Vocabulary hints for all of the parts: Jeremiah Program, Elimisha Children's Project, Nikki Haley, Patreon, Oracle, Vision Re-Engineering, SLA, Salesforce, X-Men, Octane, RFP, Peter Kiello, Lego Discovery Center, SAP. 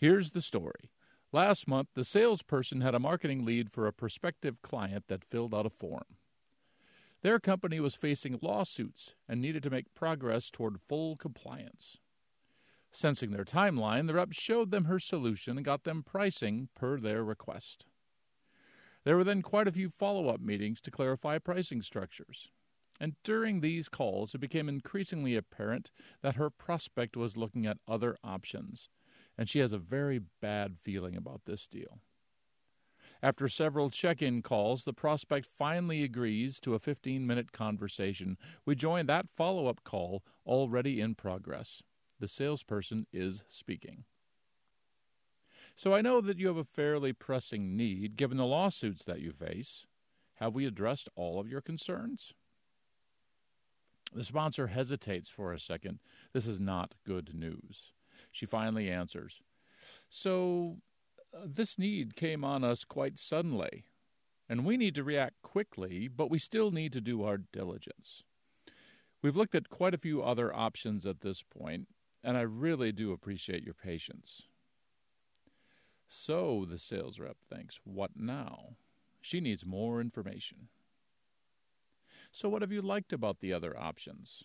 Here's the story. Last month, the salesperson had a marketing lead for a prospective client that filled out a form. Their company was facing lawsuits and needed to make progress toward full compliance. Sensing their timeline, the rep showed them her solution and got them pricing per their request. There were then quite a few follow-up meetings to clarify pricing structures. And during these calls, it became increasingly apparent that her prospect was looking at other options, and she has a very bad feeling about this deal. After several check-in calls, the prospect finally agrees to a 15-minute conversation. We join that follow-up call already in progress. The salesperson is speaking. So I know that you have a fairly pressing need, given the lawsuits that you face. Have we addressed all of your concerns? The sponsor hesitates for a second. This is not good news. She finally answers, "So this need came on us quite suddenly, and we need to react quickly, but we still need to do our diligence. We've looked at quite a few other options at this point, and I really do appreciate your patience." So, the sales rep thinks, what now? She needs more information. So what have you liked about the other options?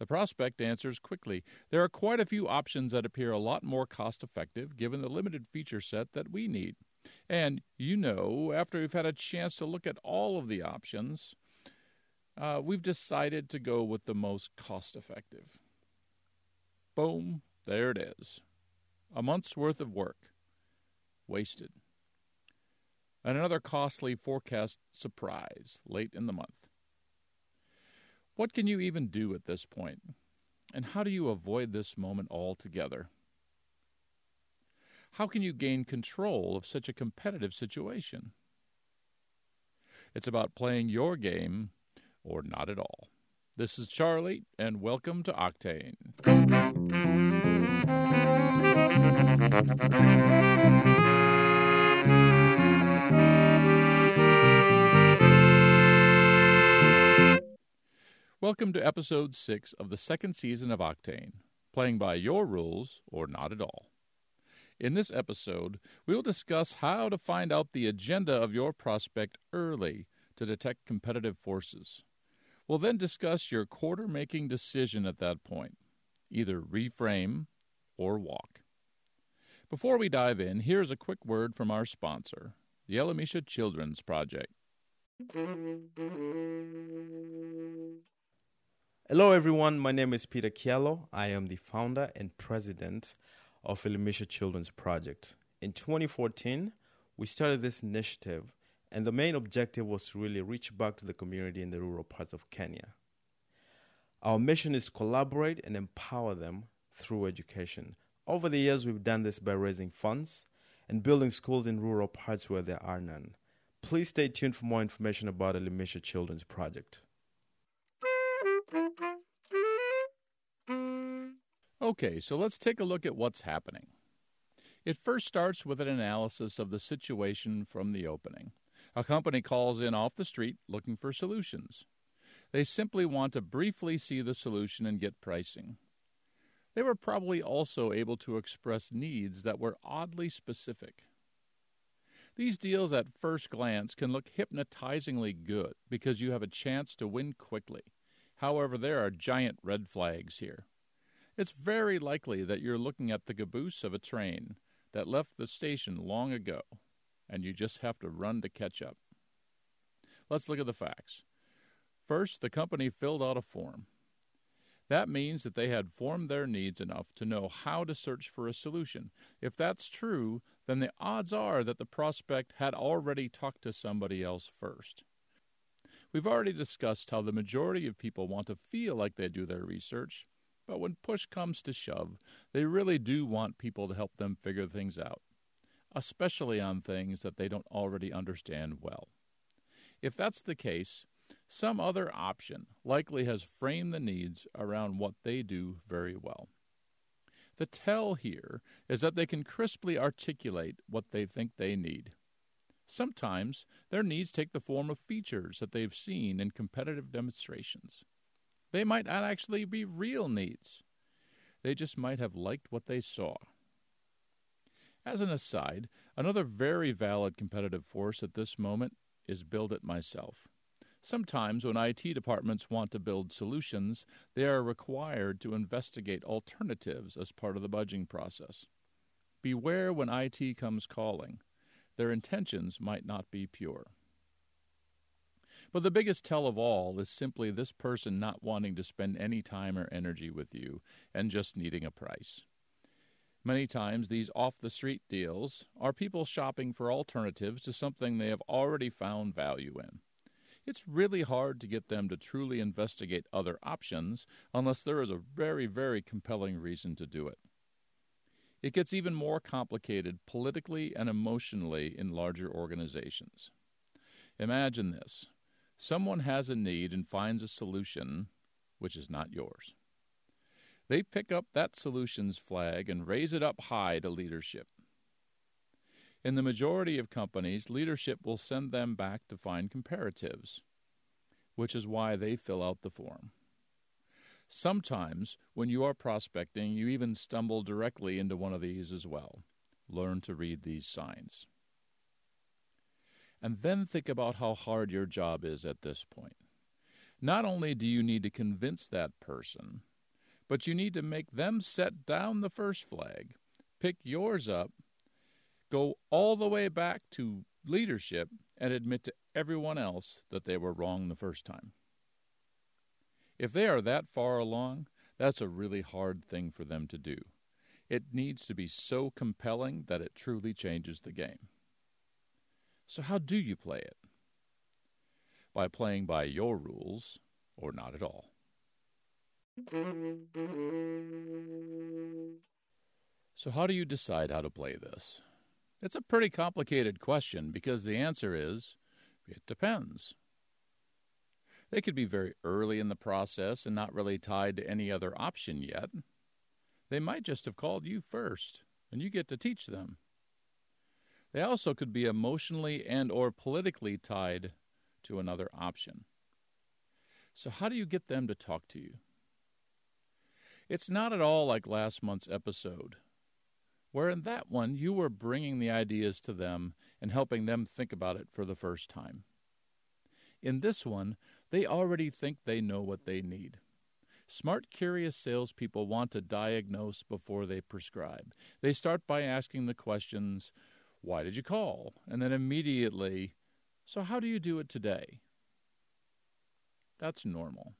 The prospect answers quickly. There are quite a few options that appear a lot more cost-effective given the limited feature set that we need. And, you know, after we've had a chance to look at all of the options, we've decided to go with the most cost-effective. Boom, there it is. A month's worth of work. Wasted. And another costly forecast surprise late in the month. What can you even do at this point? And how do you avoid this moment altogether? How can you gain control of such a competitive situation? It's about playing your game or not at all. This is Charlie, and welcome to Octane. Welcome to Episode 6 of the second season of Octane, playing by your rules or not at all. In this episode, we'll discuss how to find out the agenda of your prospect early to detect competitive forces. We'll then discuss your quarter-making decision at that point, either reframe or walk. Before we dive in, here's a quick word from our sponsor, the Elimisha Children's Project. Hello everyone, my name is Peter Kiello. I am the founder and president of Elimisha Children's Project. In 2014, we started this initiative, and the main objective was to really reach back to the community in the rural parts of Kenya. Our mission is to collaborate and empower them through education. Over the years, we've done this by raising funds and building schools in rural parts where there are none. Please stay tuned for more information about Elimisha Children's Project. Okay, so let's take a look at what's happening. It first starts with an analysis of the situation from the opening. A company calls in off the street looking for solutions. They simply want to briefly see the solution and get pricing. They were probably also able to express needs that were oddly specific. These deals at first glance can look hypnotizingly good because you have a chance to win quickly. However, there are giant red flags here. It's very likely that you're looking at the caboose of a train that left the station long ago, and you just have to run to catch up. Let's look at the facts. First, the company filled out a form. That means that they had formed their needs enough to know how to search for a solution. If that's true, then the odds are that the prospect had already talked to somebody else first. We've already discussed how the majority of people want to feel like they do their research, but when push comes to shove, they really do want people to help them figure things out, especially on things that they don't already understand well. If that's the case, some other option likely has framed the needs around what they do very well. The tell here is that they can crisply articulate what they think they need. Sometimes their needs take the form of features that they've seen in competitive demonstrations. They might not actually be real needs. They just might have liked what they saw. As an aside, another very valid competitive force at this moment is build it myself. Sometimes when IT departments want to build solutions, they are required to investigate alternatives as part of the budgeting process. Beware when IT comes calling. Their intentions might not be pure. But the biggest tell of all is simply this person not wanting to spend any time or energy with you and just needing a price. Many times these off-the-street deals are people shopping for alternatives to something they have already found value in. It's really hard to get them to truly investigate other options unless there is a very, very compelling reason to do it. It gets even more complicated politically and emotionally in larger organizations. Imagine this. Someone has a need and finds a solution which is not yours. They pick up that solution's flag and raise it up high to leadership. In the majority of companies, leadership will send them back to find comparatives, which is why they fill out the form. Sometimes, when you are prospecting, you even stumble directly into one of these as well. Learn to read these signs. And then think about how hard your job is at this point. Not only do you need to convince that person, but you need to make them set down the first flag, pick yours up, go all the way back to leadership, and admit to everyone else that they were wrong the first time. If they are that far along, that's a really hard thing for them to do. It needs to be so compelling that it truly changes the game. So how do you play it? By playing by your rules, or not at all. So how do you decide how to play this? It's a pretty complicated question because the answer is, it depends. They could be very early in the process and not really tied to any other option yet. They might just have called you first, and you get to teach them. They also could be emotionally and or politically tied to another option. So how do you get them to talk to you? It's not at all like last month's episode, where in that one you were bringing the ideas to them and helping them think about it for the first time. In this one, they already think they know what they need. Smart, curious salespeople want to diagnose before they prescribe. They start by asking the questions, "Why did you call?" And then immediately, "So how do you do it today?" That's normal.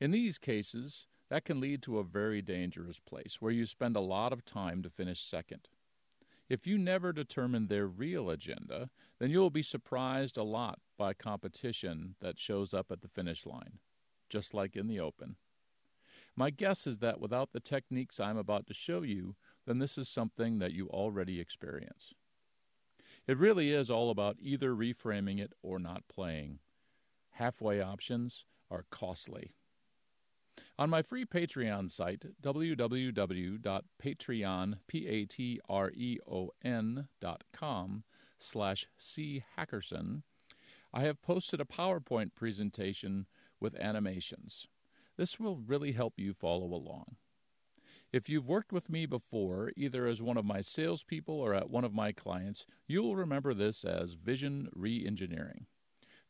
In these cases, that can lead to a very dangerous place where you spend a lot of time to finish second. If you never determine their real agenda, then you'll be surprised a lot by competition that shows up at the finish line, just like in the open. My guess is that without the techniques I'm about to show you, then this is something that you already experience. It really is all about either reframing it or not playing. Halfway options are costly. On my free Patreon site, patreon.com/chackerson, I have posted a PowerPoint presentation with animations. This will really help you follow along. If you've worked with me before, either as one of my salespeople or at one of my clients, you'll remember this as Vision Re-Engineering.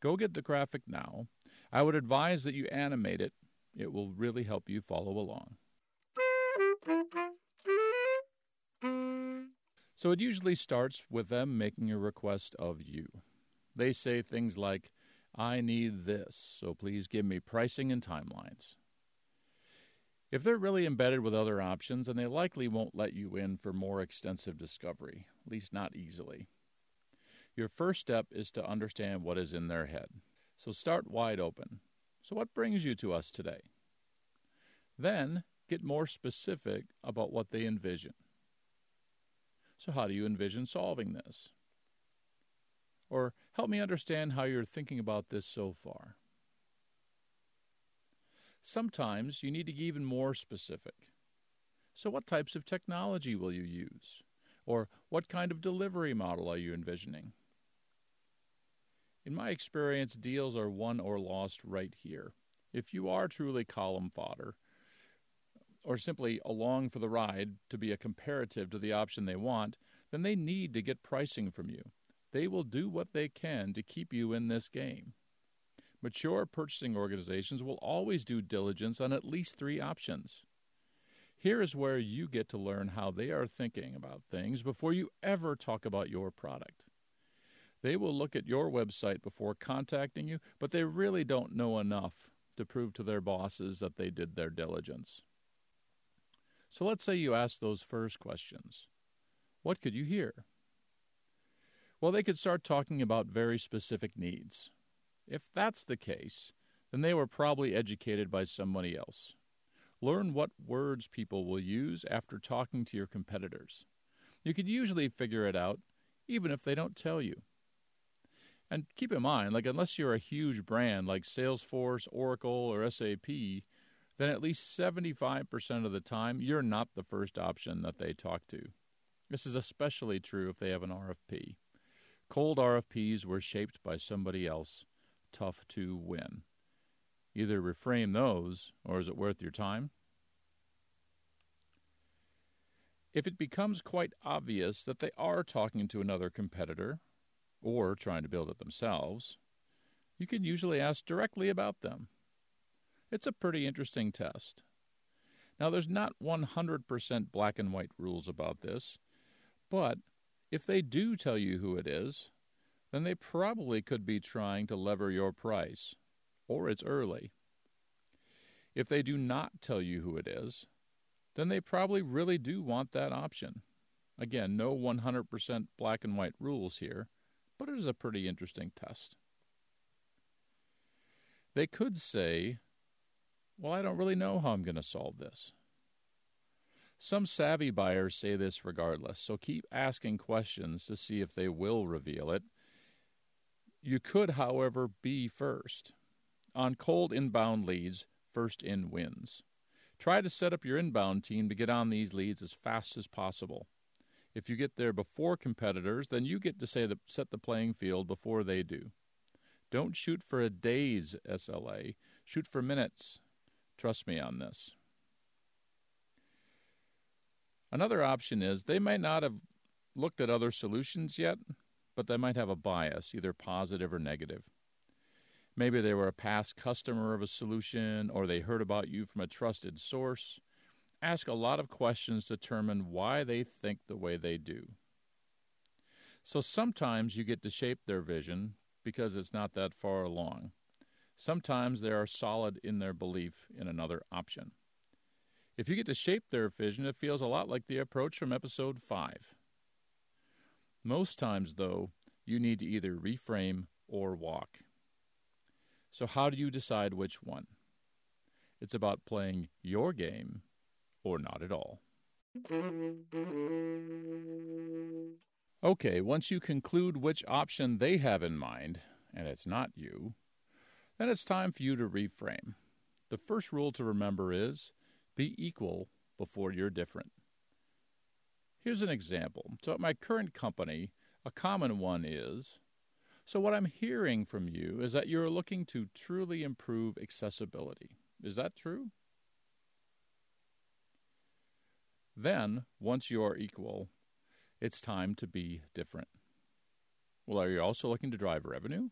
Go get the graphic now. I would advise that you animate it. It will really help you follow along. So it usually starts with them making a request of you. They say things like, "I need this, so please give me pricing and timelines." If they're really embedded with other options, then they likely won't let you in for more extensive discovery, at least not easily. Your first step is to understand what is in their head. So start wide open. "So what brings you to us today?" Then get more specific about what they envision. "So how do you envision solving this?" Or, "Help me understand how you're thinking about this so far." Sometimes you need to be even more specific. "So what types of technology will you use?" Or, "What kind of delivery model are you envisioning?" In my experience, deals are won or lost right here. If you are truly column fodder, or simply along for the ride to be a comparative to the option they want, then they need to get pricing from you. They will do what they can to keep you in this game. Mature purchasing organizations will always do diligence on at least 3 options. Here is where you get to learn how they are thinking about things before you ever talk about your product. They will look at your website before contacting you, but they really don't know enough to prove to their bosses that they did their diligence. So let's say you ask those first questions. What could you hear? Well, they could start talking about very specific needs. If that's the case, then they were probably educated by somebody else. Learn what words people will use after talking to your competitors. You can usually figure it out, even if they don't tell you. And keep in mind, unless you're a huge brand like Salesforce, Oracle, or SAP, then at least 75% of the time, you're not the first option that they talk to. This is especially true if they have an RFP. Cold RFPs were shaped by somebody else. Tough to win. Either reframe those, or is it worth your time? If it becomes quite obvious that they are talking to another competitor, or trying to build it themselves, you can usually ask directly about them. It's a pretty interesting test. Now, there's not 100% black and white rules about this, but if they do tell you who it is, then they probably could be trying to lever your price, or it's early. If they do not tell you who it is, then they probably really do want that option. Again, no 100% black and white rules here, but it is a pretty interesting test. They could say, well, I don't really know how I'm going to solve this. Some savvy buyers say this regardless, so keep asking questions to see if they will reveal it. You could, however, be first. On cold inbound leads, first in wins. Try to set up your inbound team to get on these leads as fast as possible. If you get there before competitors, then you get to set the playing field before they do. Don't shoot for a day's SLA. Shoot for minutes. Trust me on this. Another option is they may not have looked at other solutions yet, but they might have a bias, either positive or negative. Maybe they were a past customer of a solution, or they heard about you from a trusted source. Ask a lot of questions to determine why they think the way they do. So sometimes you get to shape their vision because it's not that far along. Sometimes they are solid in their belief in another option. If you get to shape their vision, it feels a lot like the approach from episode 5. Most times, though, you need to either reframe or walk. So how do you decide which one? It's about playing your game or not at all. Okay, once you conclude which option they have in mind, and it's not you, then it's time for you to reframe. The first rule to remember is be equal before you're different. Here's an example. So at my current company, a common one is, so what I'm hearing from you is that you're looking to truly improve accessibility. Is that true? Then, once you are equal, it's time to be different. Well, are you also looking to drive revenue?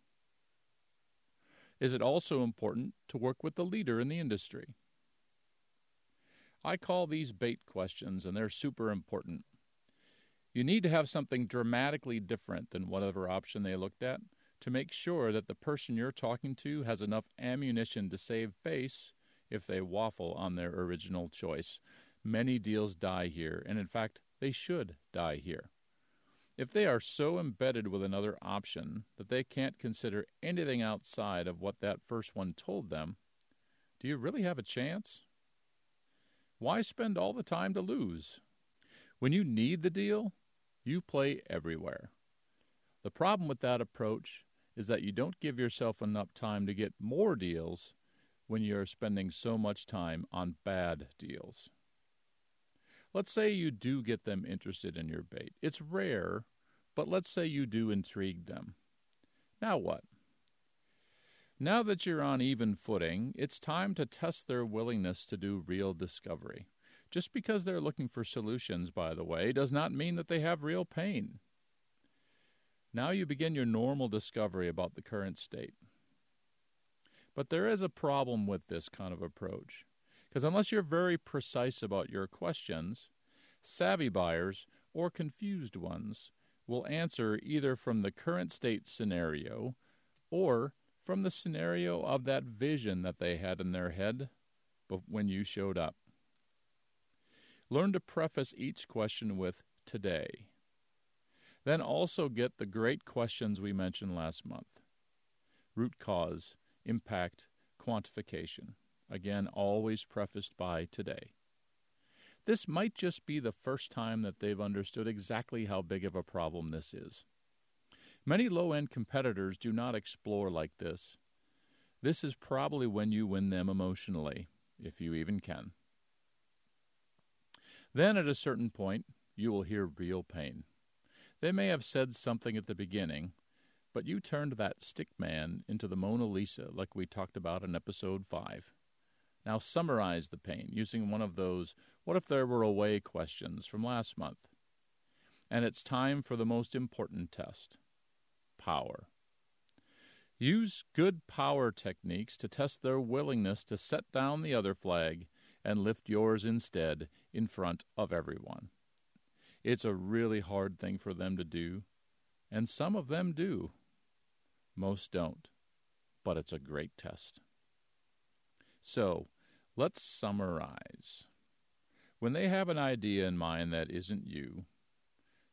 Is it also important to work with the leader in the industry? I call these bait questions, and they're super important. You need to have something dramatically different than whatever option they looked at to make sure that the person you're talking to has enough ammunition to save face if they waffle on their original choice. Many deals die here, and in fact, they should die here. If they are so embedded with another option that they can't consider anything outside of what that first one told them, do you really have a chance? Why spend all the time to lose? When you need the deal, you play everywhere. The problem with that approach is that you don't give yourself enough time to get more deals when you're spending so much time on bad deals. Let's say you do get them interested in your bait. It's rare, but let's say you do intrigue them. Now what? Now that you're on even footing, it's time to test their willingness to do real discovery. Just because they're looking for solutions, by the way, does not mean that they have real pain. Now you begin your normal discovery about the current state. But there is a problem with this kind of approach, because unless you're very precise about your questions, savvy buyers or confused ones will answer either from the current state scenario or from the scenario of that vision that they had in their head when you showed up. Learn to preface each question with today. Then also get the great questions we mentioned last month. Root cause, impact, quantification. Again, always prefaced by today. This might just be the first time that they've understood exactly how big of a problem this is. Many low-end competitors do not explore like this. This is probably when you win them emotionally, if you even can. Then at a certain point, you will hear real pain. They may have said something at the beginning, but you turned that stick man into the Mona Lisa like we talked about in Episode 5. Now summarize the pain using one of those what-if-there-were-a-way questions from last month. And it's time for the most important test, power. Use good power techniques to test their willingness to set down the other flag and lift yours instead in front of everyone. It's a really hard thing for them to do, and some of them do. Most don't, but it's a great test. So, let's summarize. When they have an idea in mind that isn't you,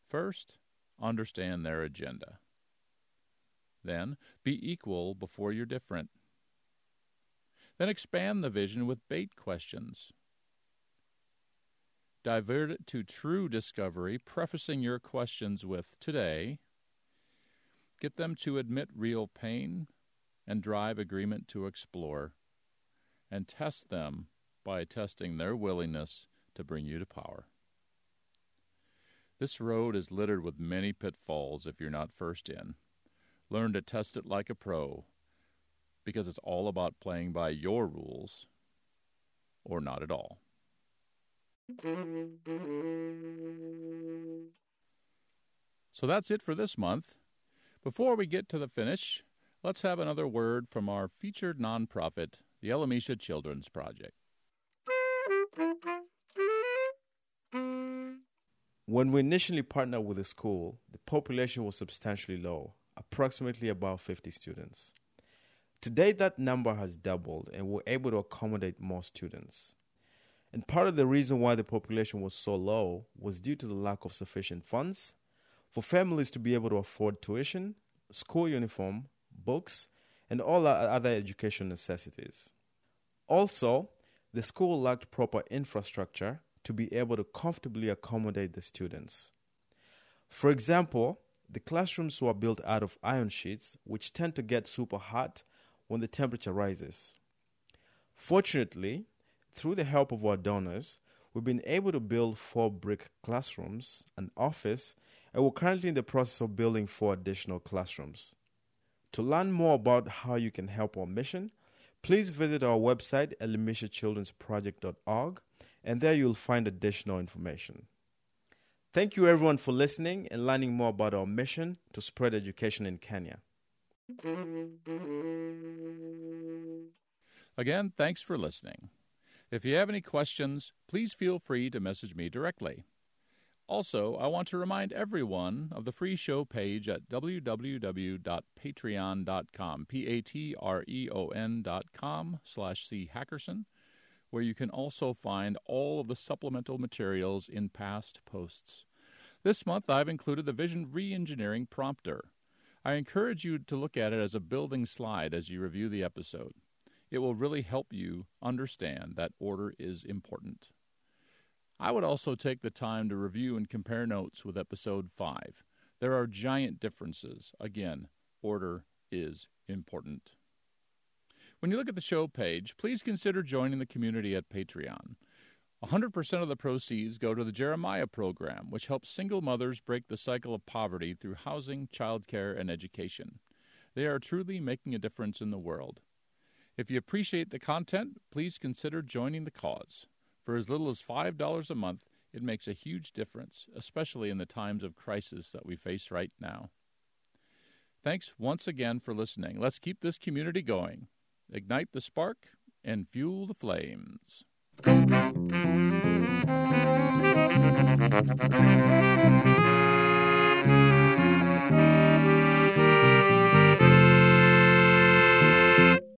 first, understand their agenda. Then, be equal before you're different. Then expand the vision with bait questions. Divert it to true discovery, prefacing your questions with today. Get them to admit real pain and drive agreement to explore. And test them by testing their willingness to bring you to power. This road is littered with many pitfalls if you're not first in. Learn to test it like a pro, because it's all about playing by your rules, or not at all. So that's it for this month. Before we get to the finish, let's have another word from our featured nonprofit, the Elimisha Children's Project. When we initially partnered with the school, the population was substantially low, approximately about 50 students. Today, that number has doubled, and we're able to accommodate more students. And part of the reason why the population was so low was due to the lack of sufficient funds for families to be able to afford tuition, school uniform, books, and all other education necessities. Also, the school lacked proper infrastructure to be able to comfortably accommodate the students. For example, the classrooms were built out of iron sheets, which tend to get super hot when the temperature rises. Fortunately, through the help of our donors, we've been able to build 4 brick classrooms, an office, and we're currently in the process of building 4 additional classrooms. To learn more about how you can help our mission, please visit our website, ElimishaChildren'sProject.org, and there you'll find additional information. Thank you everyone for listening and learning more about our mission to spread education in Kenya. Again, thanks for listening. If you have any questions, please feel free to message me directly. Also, I want to remind everyone of the free show page at www.patreon.com, patreon.com/chhackerson, where you can also find all of the supplemental materials in past posts. This month, I've included the Vision Re-Engineering prompter. I encourage you to look at it as a building slide as you review the episode. It will really help you understand that order is important. I would also take the time to review and compare notes with Episode 5. There are giant differences. Again, order is important. When you look at the show page, please consider joining the community at Patreon. 100% of the proceeds go to the Jeremiah Program, which helps single mothers break the cycle of poverty through housing, childcare, and education. They are truly making a difference in the world. If you appreciate the content, please consider joining the cause. For as little as $5 a month, it makes a huge difference, especially in the times of crisis that we face right now. Thanks once again for listening. Let's keep this community going. Ignite the spark and fuel the flames.